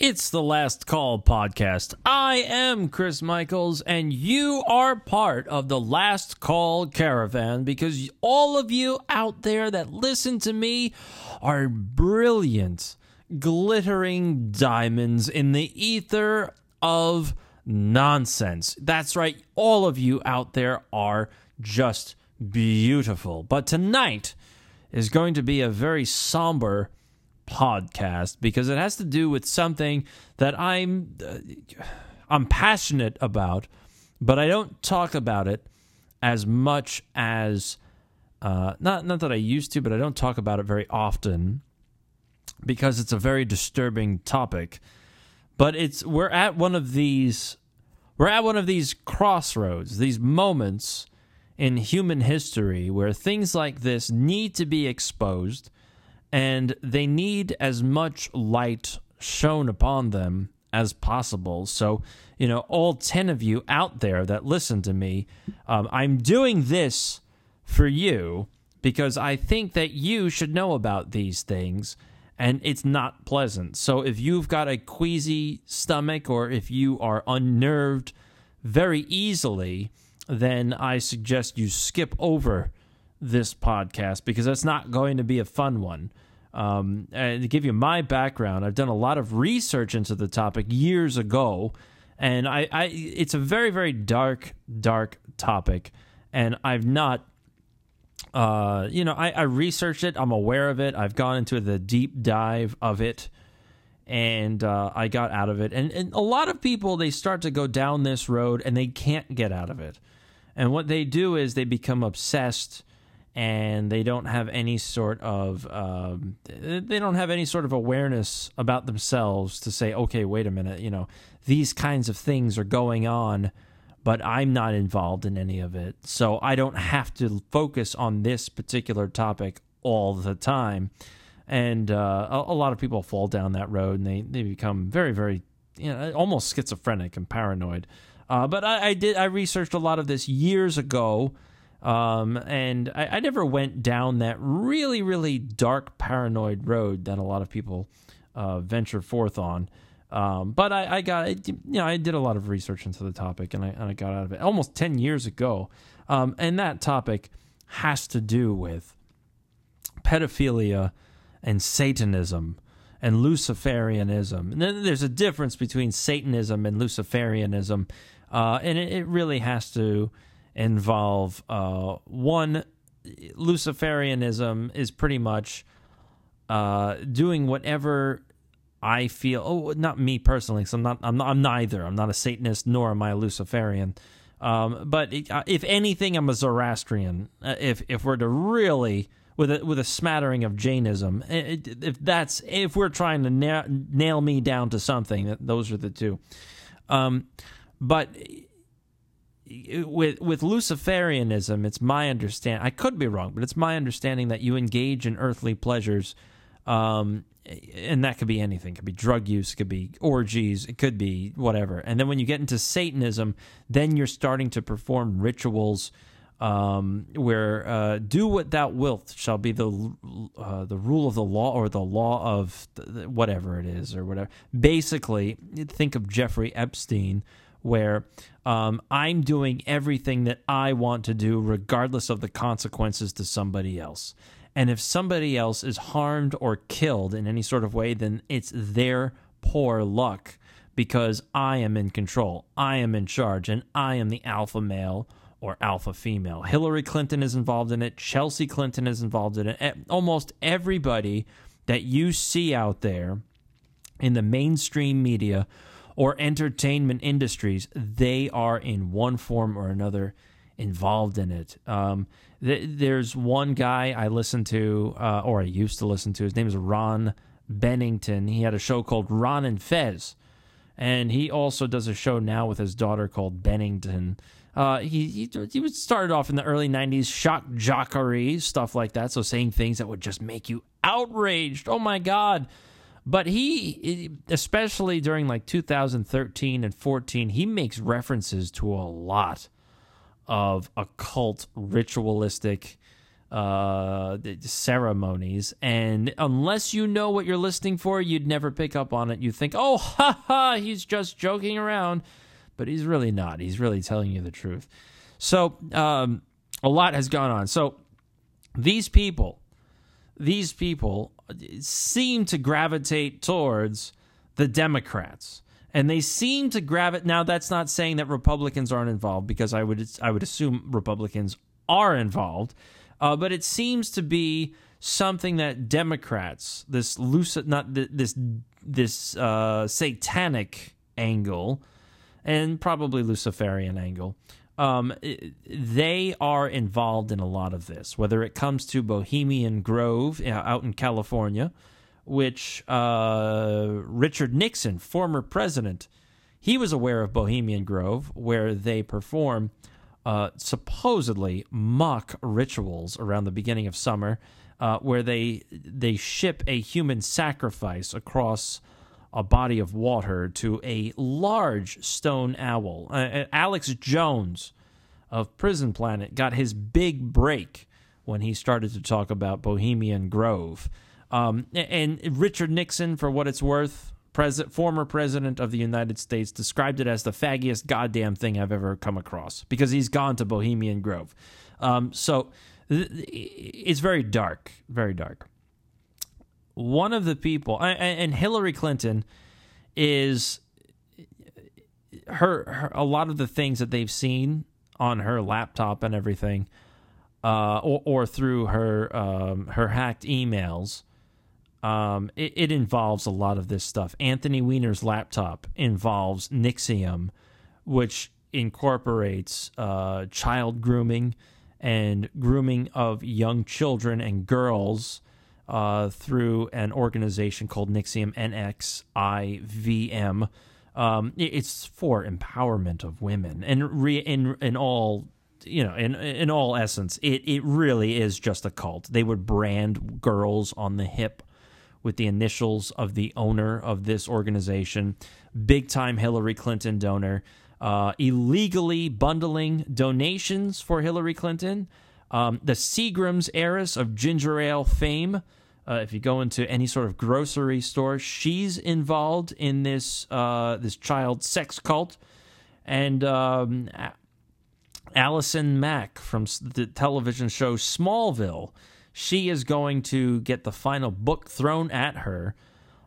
It's the Last Call Podcast. I am Chris Michaels, and you are part of the Last Call Caravan because all of you out there that listen to me are brilliant, glittering diamonds in the ether of nonsense. That's right, all of you out there are just beautiful. But tonight is going to be a very somber podcast because it has to do with something that I'm passionate about, but I don't talk about it as much as not that I used to, but I don't talk about it very often because it's a very disturbing topic. But we're at one of these crossroads, these moments in human history where things like this need to be exposed, and they need as much light shone upon them as possible. So, all 10 of you out there that listen to me, I'm doing this for you because I think that you should know about these things, and it's not pleasant. So if you've got a queasy stomach or if you are unnerved very easily, then I suggest you skip over this podcast because that's not going to be a fun one. And to give you my background, I've done a lot of research into the topic years ago, and it's a very, very dark, dark topic. And I've not, I researched it. I'm aware of it. I've gone into the deep dive of it, and I got out of it. And a lot of people, they start to go down this road and they can't get out of it. And what they do is they become obsessed. And they don't have any sort of awareness about themselves to say, okay, wait a minute, these kinds of things are going on, but I'm not involved in any of it, so I don't have to focus on this particular topic all the time. And a lot of people fall down that road, and they become very, very, almost schizophrenic and paranoid. But I researched a lot of this years ago. And I never went down that really, really dark, paranoid road that a lot of people venture forth on. But I did a lot of research into the topic, and I got out of it almost 10 years ago. And that topic has to do with pedophilia and Satanism and Luciferianism. And then there's a difference between Satanism and Luciferianism, and it really has to involve one, Luciferianism is pretty much doing whatever I feel. Oh, not me personally, because I'm neither. I'm not a Satanist, nor am I a Luciferian. But if anything, I'm a Zoroastrian. If we're to really, with a smattering of Jainism, if we're trying to nail me down to something, those are the two. But with Luciferianism, it's my understanding, I could be wrong, but it's my understanding that you engage in earthly pleasures, and that could be anything. It could be drug use, it could be orgies, it could be whatever. And then when you get into Satanism, then you're starting to perform rituals where do what thou wilt shall be the rule of the law, or the law of whatever it is, or whatever. Basically, think of Jeffrey Epstein, where I'm doing everything that I want to do regardless of the consequences to somebody else. And if somebody else is harmed or killed in any sort of way, then it's their poor luck because I am in control. I am in charge, and I am the alpha male or alpha female. Hillary Clinton is involved in it. Chelsea Clinton is involved in it. Almost everybody that you see out there in the mainstream media or entertainment industries, they are in one form or another involved in it. There's one guy I listen to, or I used to listen to. His name is Ron Bennington. He had a show called Ron and Fez, and he also does a show now with his daughter called Bennington. He started off in the early 90s, shock jockery, stuff like that, so saying things that would just make you outraged. Oh, my God. But he, especially during 2013 and 14, he makes references to a lot of occult, ritualistic ceremonies, and unless you know what you're listening for, you'd never pick up on it. You think, oh, ha ha, he's just joking around, but he's really not. He's really telling you the truth. So a lot has gone on. So these people seem to gravitate towards the Democrats. And they seem to gravitate. Now, that's not saying that Republicans aren't involved, because I would assume Republicans are involved. But it seems to be something that Democrats, this satanic angle, and probably Luciferian angle, they are involved in a lot of this. Whether it comes to Bohemian Grove out in California, which Richard Nixon, former president, he was aware of Bohemian Grove, where they perform supposedly mock rituals around the beginning of summer, where they ship a human sacrifice across a body of water to a large stone owl. Alex Jones of Prison Planet got his big break when he started to talk about Bohemian Grove. And Richard Nixon, for what it's worth, former president of the United States, described it as the faggiest goddamn thing I've ever come across, because he's gone to Bohemian Grove. It's very dark, very dark. One of the people, and Hillary Clinton is her a lot of the things that they've seen on her laptop and everything, or through her hacked emails, it involves a lot of this stuff. Anthony Weiner's laptop involves Nixium, which incorporates child grooming and grooming of young children and girls through an organization called Nixium, NXIVM. It's for empowerment of women, and in all essence, it really is just a cult. They would brand girls on the hip with the initials of the owner of this organization, big-time Hillary Clinton donor, illegally bundling donations for Hillary Clinton, the Seagram's, heiress of ginger ale fame. If you go into any sort of grocery store, she's involved in this child sex cult, and Allison Mack from the television show Smallville, she is going to get the final book thrown at her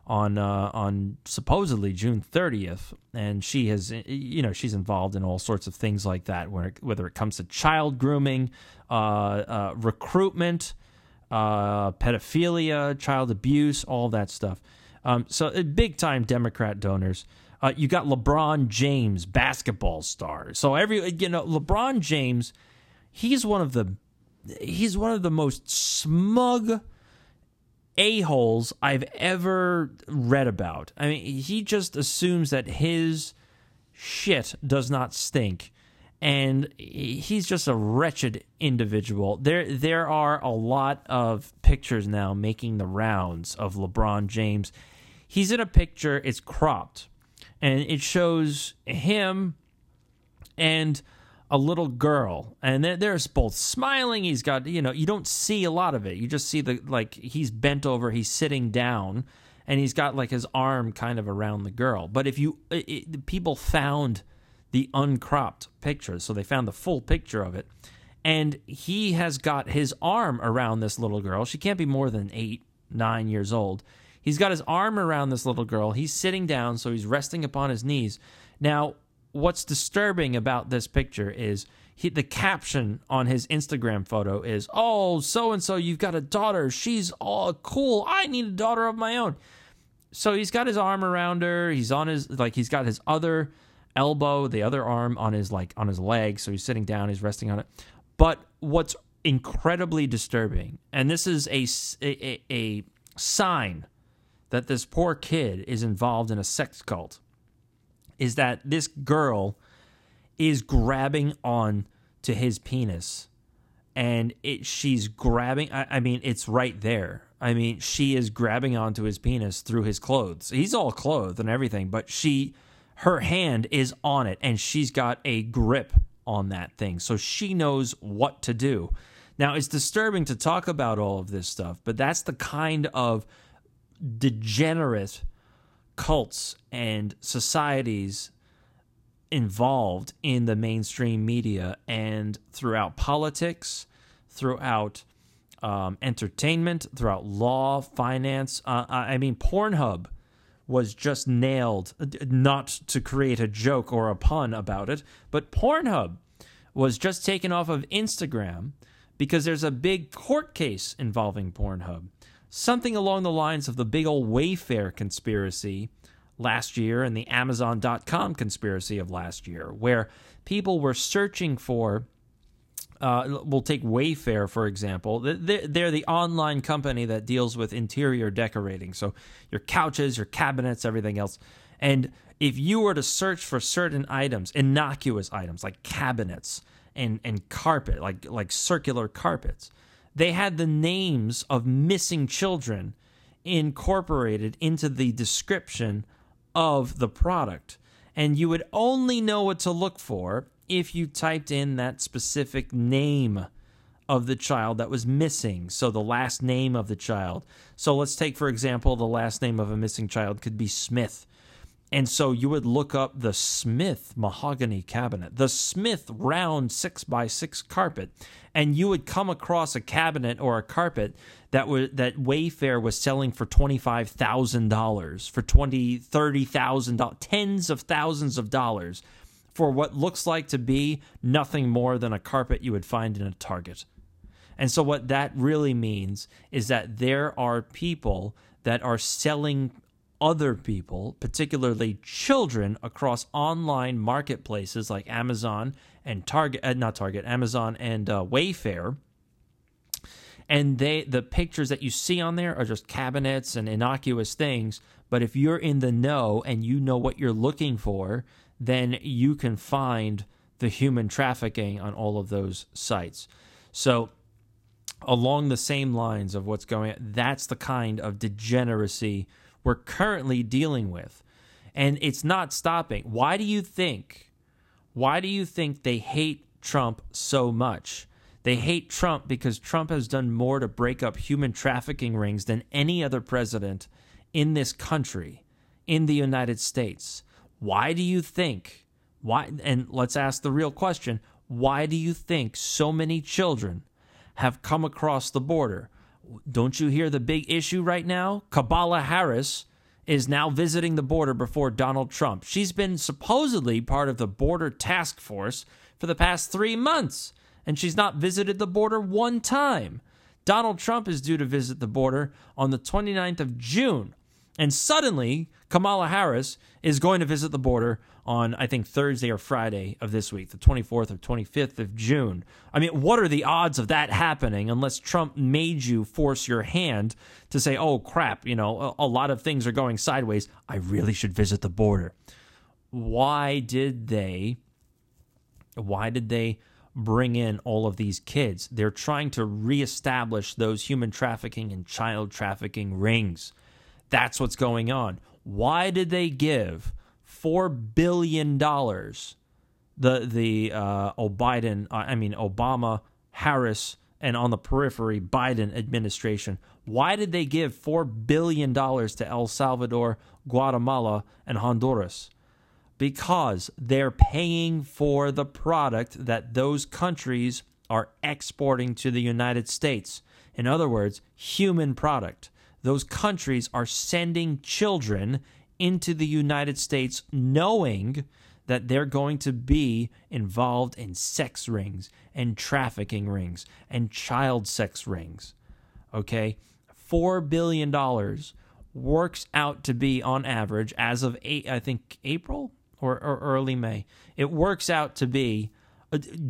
on supposedly June 30th, and she has, she's involved in all sorts of things like that, whether it comes to child grooming, recruitment, pedophilia, child abuse, all that stuff. So big time Democrat donors. You got LeBron James, basketball star. So LeBron James, he's one of the most smug a-holes I've ever read about. I mean, he just assumes that his shit does not stink, and he's just a wretched individual. There are a lot of pictures now making the rounds of LeBron James. He's in a picture, it's cropped, and it shows him and a little girl. And there's both smiling. He's got, you don't see a lot of it. You just see he's bent over, he's sitting down, and he's got like his arm kind of around the girl. But people found the uncropped picture, so they found the full picture of it. And he has got his arm around this little girl. She can't be more than 8, 9 years old. He's got his arm around this little girl. He's sitting down, so he's resting upon his knees. Now, what's disturbing about this picture is the caption on his Instagram photo is, "Oh, so-and-so, you've got a daughter. She's all cool. I need a daughter of my own." So he's got his arm around her. He's on his, he's got his other elbow, the other arm on his, on his leg. So he's sitting down, he's resting on it. But what's incredibly disturbing, and this is a sign that this poor kid is involved in a sex cult, is that this girl is grabbing on to his penis, and she's grabbing. I mean, it's right there. I mean, she is grabbing onto his penis through his clothes. He's all clothed and everything, but her hand is on it, and she's got a grip on that thing, so she knows what to do. Now, it's disturbing to talk about all of this stuff, but that's the kind of degenerate cults and societies involved in the mainstream media and throughout politics, throughout entertainment, throughout law, finance. Pornhub was just nailed, not to create a joke or a pun about it, but Pornhub was just taken off of Instagram because there's a big court case involving Pornhub. Something along the lines of the big old Wayfair conspiracy last year and the Amazon.com conspiracy of last year, where people were searching for, we'll take Wayfair, for example. They're the online company that deals with interior decorating. So your couches, your cabinets, everything else. And if you were to search for certain items, innocuous items like cabinets and carpet, like circular carpets, they had the names of missing children incorporated into the description of the product. And you would only know what to look for if you typed in that specific name of the child that was missing. So the last name of the child. So let's take, for example, the last name of a missing child could be Smith. And so you would look up the Smith mahogany cabinet, the Smith round 6x6 carpet, and you would come across a cabinet or a carpet that Wayfair was selling for $25,000, for $20,000, $30,000, tens of thousands of dollars, for what looks like to be nothing more than a carpet you would find in a Target. And so what that really means is that there are people that are selling other people, particularly children, across online marketplaces like Amazon and Amazon and Wayfair. And the pictures that you see on there are just cabinets and innocuous things. But if you're in the know and you know what you're looking for, then you can find the human trafficking on all of those sites. So along the same lines of what's going on, that's the kind of degeneracy we're currently dealing with. And it's not stopping. Why do you think they hate Trump so much? They hate Trump because Trump has done more to break up human trafficking rings than any other president in this country, in the United States. Why do you think, and let's ask the real question, why do you think so many children have come across the border? Don't you hear the big issue right now? Kamala Harris is now visiting the border before Donald Trump. She's been supposedly part of the border task force for the past 3 months, and she's not visited the border one time. Donald Trump is due to visit the border on the 29th of June. And suddenly, Kamala Harris is going to visit the border on, I think, Thursday or Friday of this week, the 24th or 25th of June. I mean, what are the odds of that happening unless Trump made you force your hand to say, oh, crap, you know, a lot of things are going sideways. I really should visit the border. Why did they bring in all of these kids? They're trying to reestablish those human trafficking and child trafficking rings. That's what's going on. Why did they give $4 billion, Obama, Harris, and on the periphery, Biden administration? Why did they give $4 billion to El Salvador, Guatemala, and Honduras? Because they're paying for the product that those countries are exporting to the United States. In other words, human product. Those countries are sending children into the United States knowing that they're going to be involved in sex rings and trafficking rings and child sex rings, okay? $4 billion works out to be, on average, as of, April or early May, it works out to be,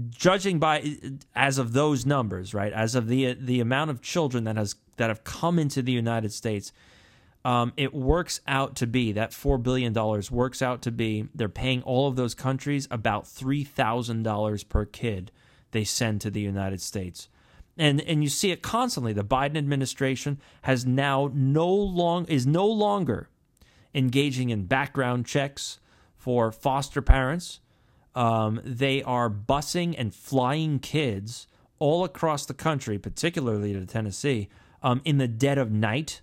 judging by, as of those numbers, right, as of the amount of children that have come into the United States, it works out to be, that $4 billion works out to be, they're paying all of those countries about $3,000 per kid they send to the United States. And you see it constantly. The Biden administration has now is no longer engaging in background checks for foster parents. They are busing and flying kids all across the country, particularly to Tennessee, in the dead of night.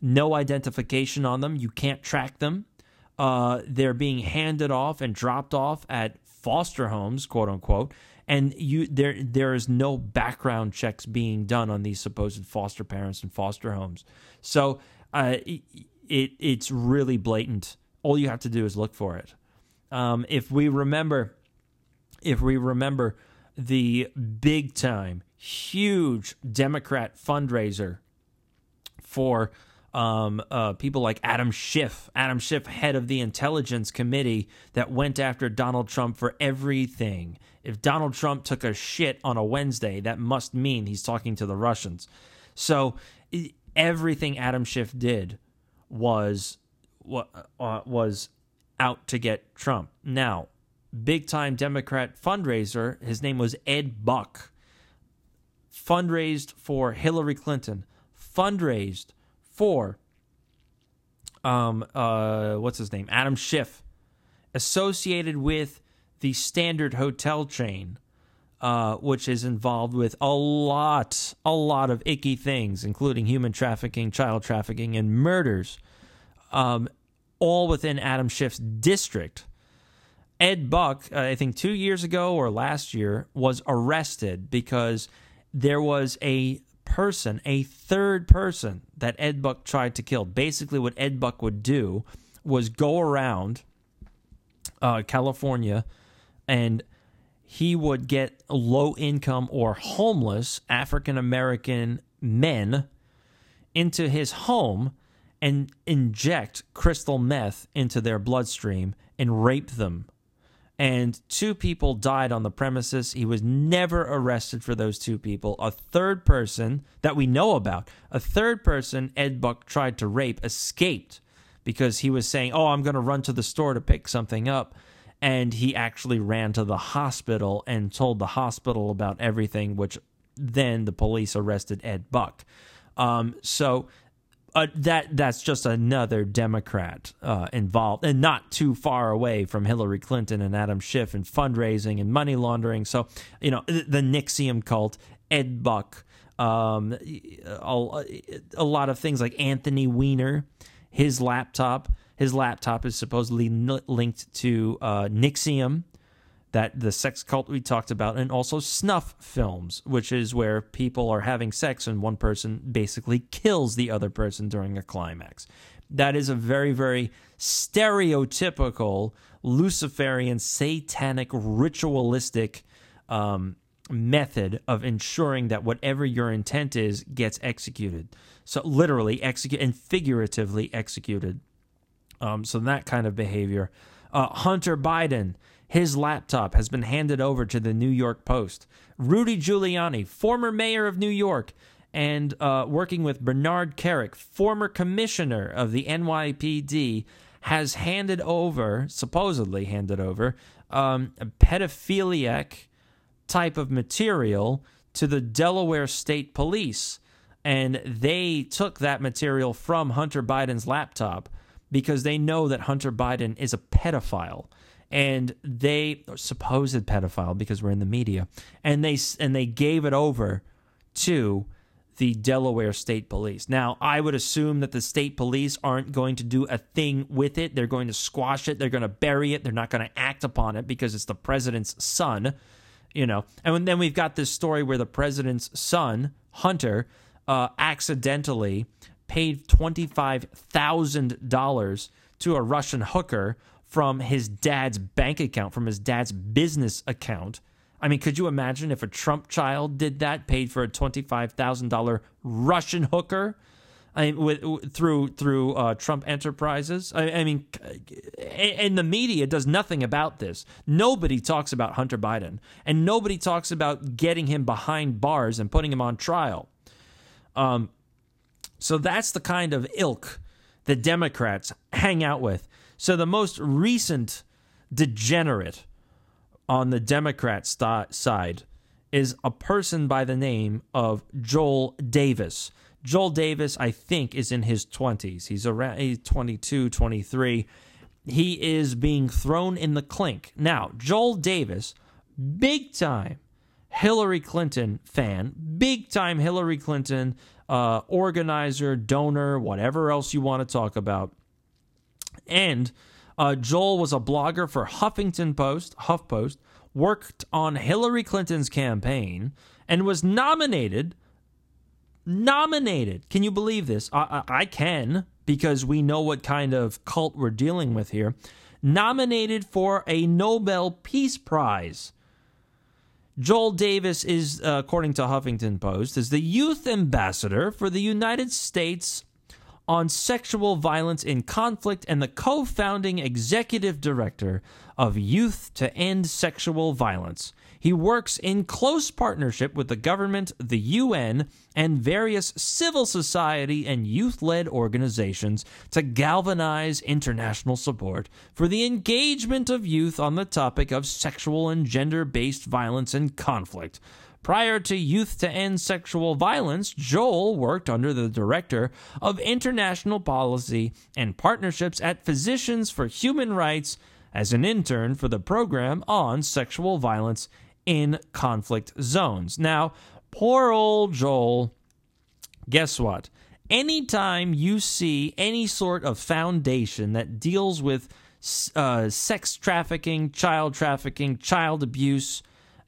No identification on them. You can't track them. They're being handed off and dropped off at foster homes, quote unquote, and there is no background checks being done on these supposed foster parents and foster homes. So it's really blatant. All you have to do is look for it. If we remember the big time, huge Democrat fundraiser for people like Adam Schiff, head of the Intelligence Committee, that went after Donald Trump for everything. If Donald Trump took a shit on a Wednesday, that must mean he's talking to the Russians. So everything Adam Schiff did was out to get Trump. Now, big-time Democrat fundraiser, his name was Ed Buck, fundraised for Hillary Clinton, fundraised for Adam Schiff, associated with the Standard Hotel chain, which is involved with a lot of icky things, including human trafficking, child trafficking, and murders, all within Adam Schiff's district. Ed Buck, I think 2 years ago or last year, was arrested because there was a third person that Ed Buck tried to kill. Basically, what Ed Buck would do was go around California, and he would get low-income or homeless African-American men into his home and inject crystal meth into their bloodstream and rape them. And two people died on the premises. He was never arrested for those two people. A third person that we know about, a third person Ed Buck tried to rape, escaped because he was saying, "Oh, I'm going to run to the store to pick something up." And he actually ran to the hospital and told the hospital about everything, which then the police arrested Ed Buck. That's just another Democrat involved, and not too far away from Hillary Clinton and Adam Schiff and fundraising and money laundering. So, you know, the Nexium cult, Ed Buck, a lot of things like Anthony Weiner, his laptop. His laptop is supposedly linked to Nexium, that the sex cult we talked about, and also snuff films, which is where people are having sex and one person basically kills the other person during a climax. That is a very, very stereotypical Luciferian, satanic, ritualistic method of ensuring that whatever your intent is gets executed. So literally executed and figuratively executed. So that kind of behavior. Hunter Biden, his laptop has been handed over to the New York Post. Rudy Giuliani, former mayor of New York, and working with Bernard Kerik, former commissioner of the NYPD, has supposedly handed over, a pedophiliac type of material to the Delaware State Police. And they took that material from Hunter Biden's laptop because they know that Hunter Biden is a pedophile. And they supposed pedophile because we're in the media, and they gave it over to the Delaware State Police. Now, I would assume that the state police aren't going to do a thing with it. They're going to squash it. They're going to bury it. They're not going to act upon it because it's the president's son, you know. And then we've got this story where the president's son, Hunter, accidentally paid $25,000 to a Russian hooker from his dad's bank account, from his dad's business account. I mean, could you imagine if a Trump child did that, paid for a $25,000 Russian hooker through Trump Enterprises? I mean, and the media does nothing about this. Nobody talks about Hunter Biden, and nobody talks about getting him behind bars and putting him on trial. So that's the kind of ilk the Democrats hang out with. So the most recent degenerate on the Democrat side is a person by the name of Joel Davis. Joel Davis, I think, is in his 20s. He's around 22, 23. He is being thrown in the clink. Now, Joel Davis, big time Hillary Clinton fan, big-time Hillary Clinton organizer, donor, whatever else you want to talk about. And Joel was a blogger for HuffPost, worked on Hillary Clinton's campaign, and was nominated. Can you believe this? I can, because we know what kind of cult we're dealing with here. Nominated for a Nobel Peace Prize. Joel Davis is, according to Huffington Post, is the youth ambassador for the United States on Sexual Violence in Conflict and the co-founding executive director of Youth to End Sexual Violence. He works in close partnership with the government, the UN, and various civil society and youth-led organizations to galvanize international support for the engagement of youth on the topic of sexual and gender-based violence and conflict. Prior to Youth to End Sexual Violence, Joel worked under the Director of International Policy and Partnerships at Physicians for Human Rights as an intern for the program on sexual violence in conflict zones. Now, poor old Joel, guess what? Anytime you see any sort of foundation that deals with sex trafficking, child abuse,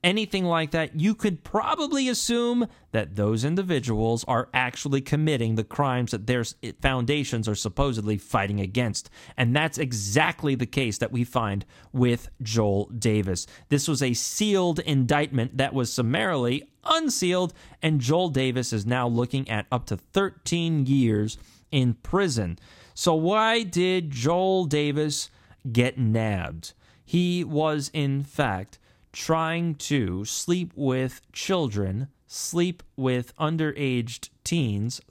anything like that, you could probably assume that those individuals are actually committing the crimes that their foundations are supposedly fighting against. And that's exactly the case that we find with Joel Davis. This was a sealed indictment that was summarily unsealed, and Joel Davis is now looking at up to 13 years in prison. So why did Joel Davis get nabbed? He was, in fact, trying to sleep with children, sleep with underaged teens,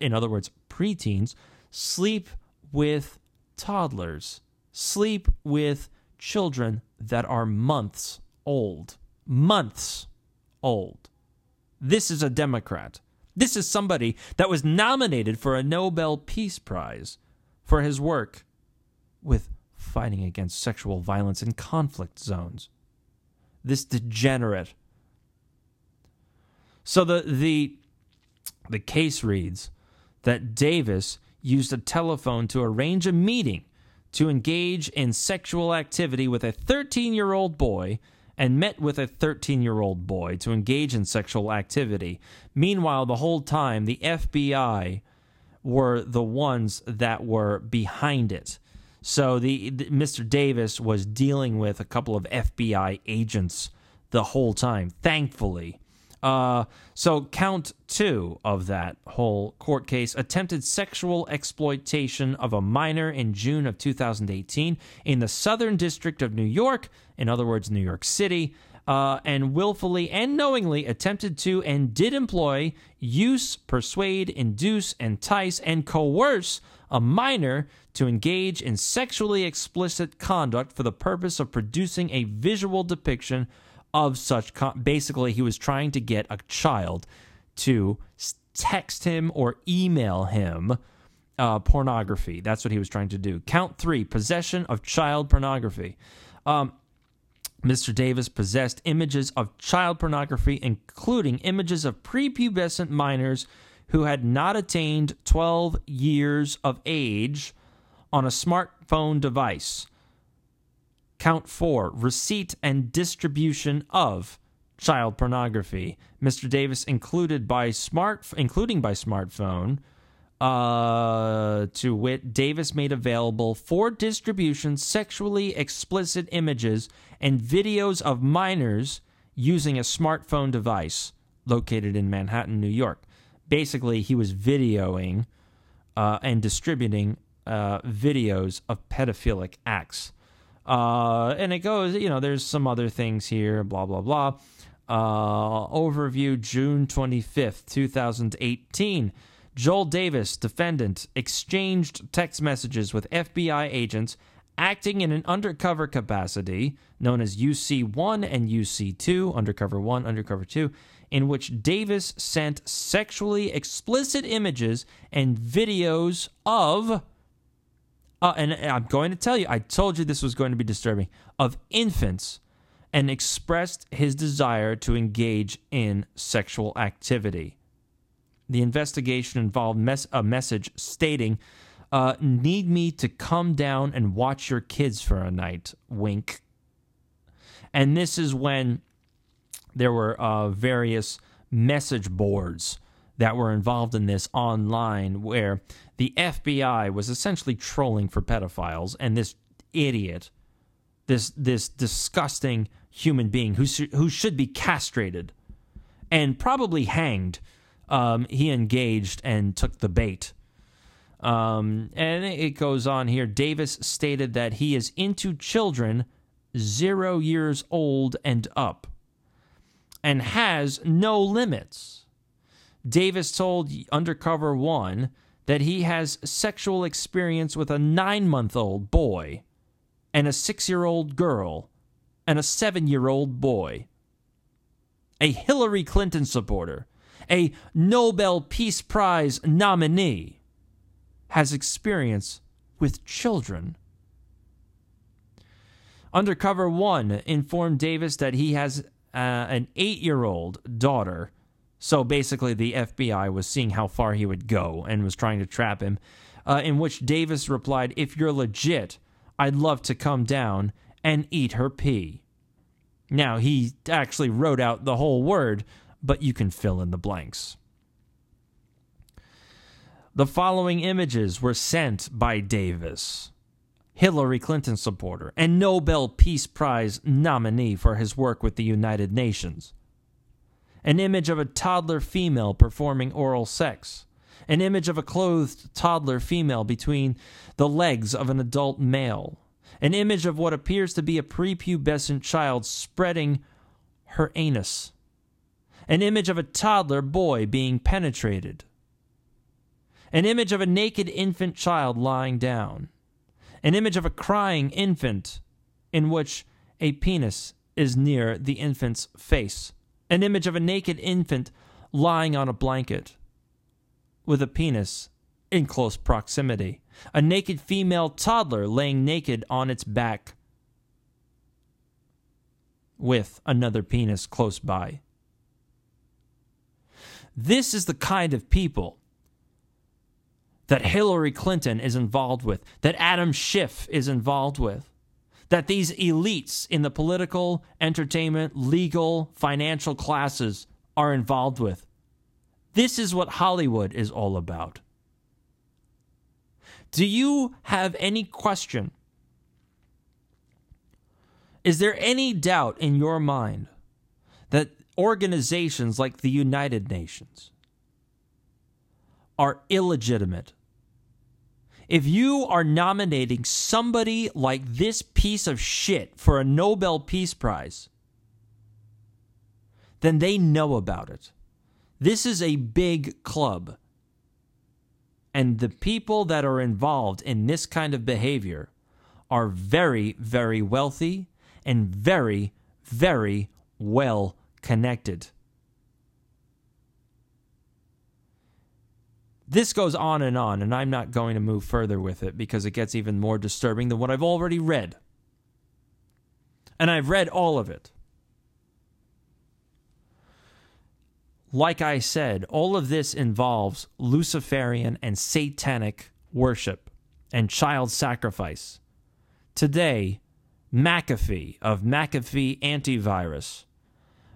in other words, preteens, sleep with toddlers, sleep with children that are months old. Months old. This is a Democrat. This is somebody that was nominated for a Nobel Peace Prize for his work with fighting against sexual violence in conflict zones. This degenerate. So the case reads that Davis used a telephone to arrange a meeting to engage in sexual activity with a 13-year-old boy and met with a 13-year-old boy to engage in sexual activity. Meanwhile, the whole time, the FBI were the ones that were behind it. So Mr. Davis was dealing with a couple of FBI agents the whole time, thankfully. So count two of that whole court case, attempted sexual exploitation of a minor in June of 2018 in the Southern District of New York, in other words, New York City, and willfully and knowingly attempted to and did employ, use, persuade, induce, entice, and coerce a minor to engage in sexually explicit conduct for the purpose of producing a visual depiction of such. Basically, he was trying to get a child to text him or email him pornography. That's what he was trying to do. Count three, possession of child pornography. Mr. Davis possessed images of child pornography, including images of prepubescent minors who had not attained 12 years of age on a smartphone device. Count four, receipt and distribution of child pornography. Mr. Davis including by smartphone, to wit, Davis made available for distribution sexually explicit images and videos of minors using a smartphone device located in Manhattan, New York. Basically, he was videoing and distributing videos of pedophilic acts. And it goes, there's some other things here, blah, blah, blah. Overview, June 25th, 2018. Joel Davis, defendant, exchanged text messages with FBI agents acting in an undercover capacity known as UC1 and UC2, Undercover 1, Undercover 2, in which Davis sent sexually explicit images and videos of, and I'm going to tell you, I told you this was going to be disturbing, of infants and expressed his desire to engage in sexual activity. The investigation involved a message stating, "Need me to come down and watch your kids for a night, wink." And this is when there were various message boards that were involved in this online, where the FBI was essentially trolling for pedophiles, and this idiot, this disgusting human being who should be castrated and probably hanged, he engaged and took the bait. And it goes on here. Davis stated that he is into children 0 years old and up and has no limits. Davis told Undercover One that he has sexual experience with a 9-month-old boy and a 6-year-old girl and a 7-year-old boy. A Hillary Clinton supporter, a Nobel Peace Prize nominee, has experience with children. Undercover One informed Davis that he has an 8-year-old daughter. So basically, the FBI was seeing how far he would go and was trying to trap him, in which Davis replied, "If you're legit, I'd love to come down and eat her pee." Now, he actually wrote out the whole word, but you can fill in the blanks. The following images were sent by Davis, Hillary Clinton supporter and Nobel Peace Prize nominee for his work with the United Nations. An image of a toddler female performing oral sex. An image of a clothed toddler female between the legs of an adult male. An image of what appears to be a prepubescent child spreading her anus. An image of a toddler boy being penetrated. An image of a naked infant child lying down. An image of a crying infant in which a penis is near the infant's face. An image of a naked infant lying on a blanket with a penis in close proximity. A naked female toddler laying naked on its back with another penis close by. This is the kind of people that Hillary Clinton is involved with, that Adam Schiff is involved with, that these elites in the political, entertainment, legal, financial classes are involved with. This is what Hollywood is all about. Do you have any question? Is there any doubt in your mind that organizations like the United Nations are illegitimate? If you are nominating somebody like this piece of shit for a Nobel Peace Prize, then they know about it. This is a big club. And the people that are involved in this kind of behavior are very, very wealthy and very, very well connected. This goes on, and I'm not going to move further with it because it gets even more disturbing than what I've already read. And I've read all of it. Like I said, all of this involves Luciferian and satanic worship and child sacrifice. Today, McAfee of McAfee Antivirus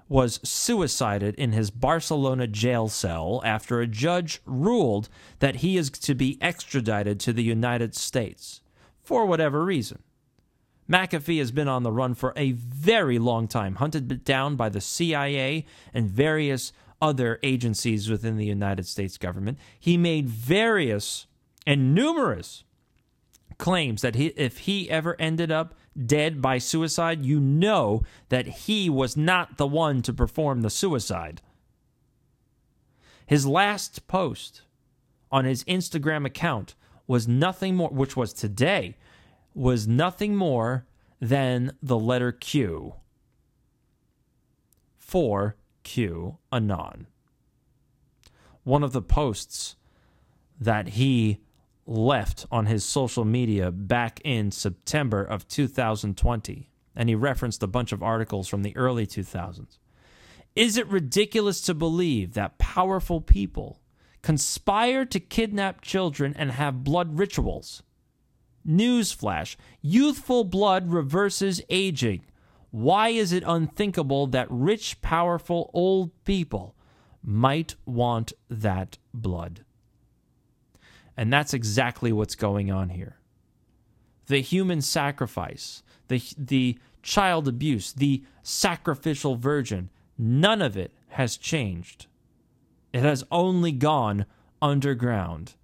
was suicided in his Barcelona jail cell after a judge ruled that he is to be extradited to the United States for whatever reason. McAfee has been on the run for a very long time, hunted down by the CIA and various other agencies within the United States government. He made various and numerous claims that if he ever ended up dead by suicide, you know that he was not the one to perform the suicide. His last post on his Instagram account was nothing more, which was today, was nothing more than the letter Q for QAnon. One of the posts that he left on his social media back in September of 2020. And he referenced a bunch of articles from the early 2000s. Is it ridiculous to believe that powerful people conspire to kidnap children and have blood rituals? Newsflash, youthful blood reverses aging. Why is it unthinkable that rich, powerful, old people might want that blood? And that's exactly what's going on here. The human sacrifice, the child abuse, the sacrificial virgin, none of it has changed. It has only gone underground.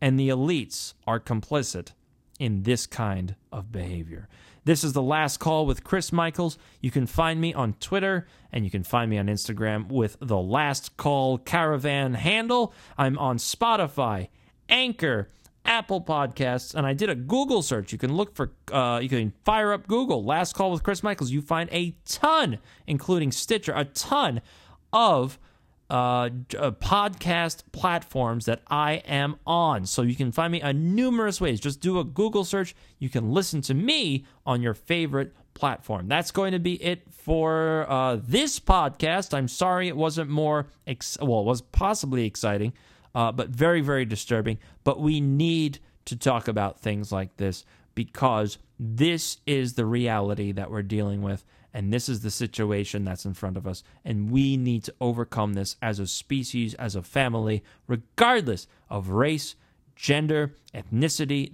And the elites are complicit in this kind of behavior. This is The Last Call with Chris Michaels. You can find me on Twitter, and you can find me on Instagram with The Last Call Caravan handle. I'm on Spotify, Anchor, Apple Podcasts, and I did a Google search. You can look for, you can fire up Google, Last Call with Chris Michaels. You find a ton, including Stitcher, a ton of podcast platforms that I am on. So you can find me in numerous ways. Just do a Google search. You can listen to me on your favorite platform. That's going to be it for this podcast. I'm sorry it wasn't more, well, it was possibly exciting, but very, very disturbing. But we need to talk about things like this because this is the reality that we're dealing with. And this is the situation that's in front of us. And we need to overcome this as a species, as a family, regardless of race, gender, ethnicity.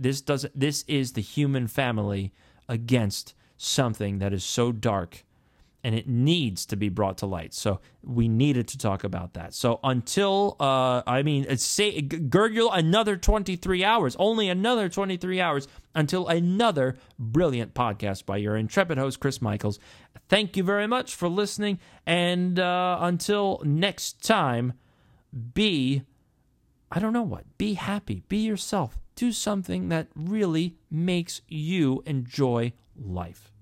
This is the human family against something that is so dark, and it needs to be brought to light. So we needed to talk about that. So until, gurgle another 23 hours, only another 23 hours, until another brilliant podcast by your intrepid host, Chris Michaels. Thank you very much for listening. And until next time, be happy, be yourself. Do something that really makes you enjoy life.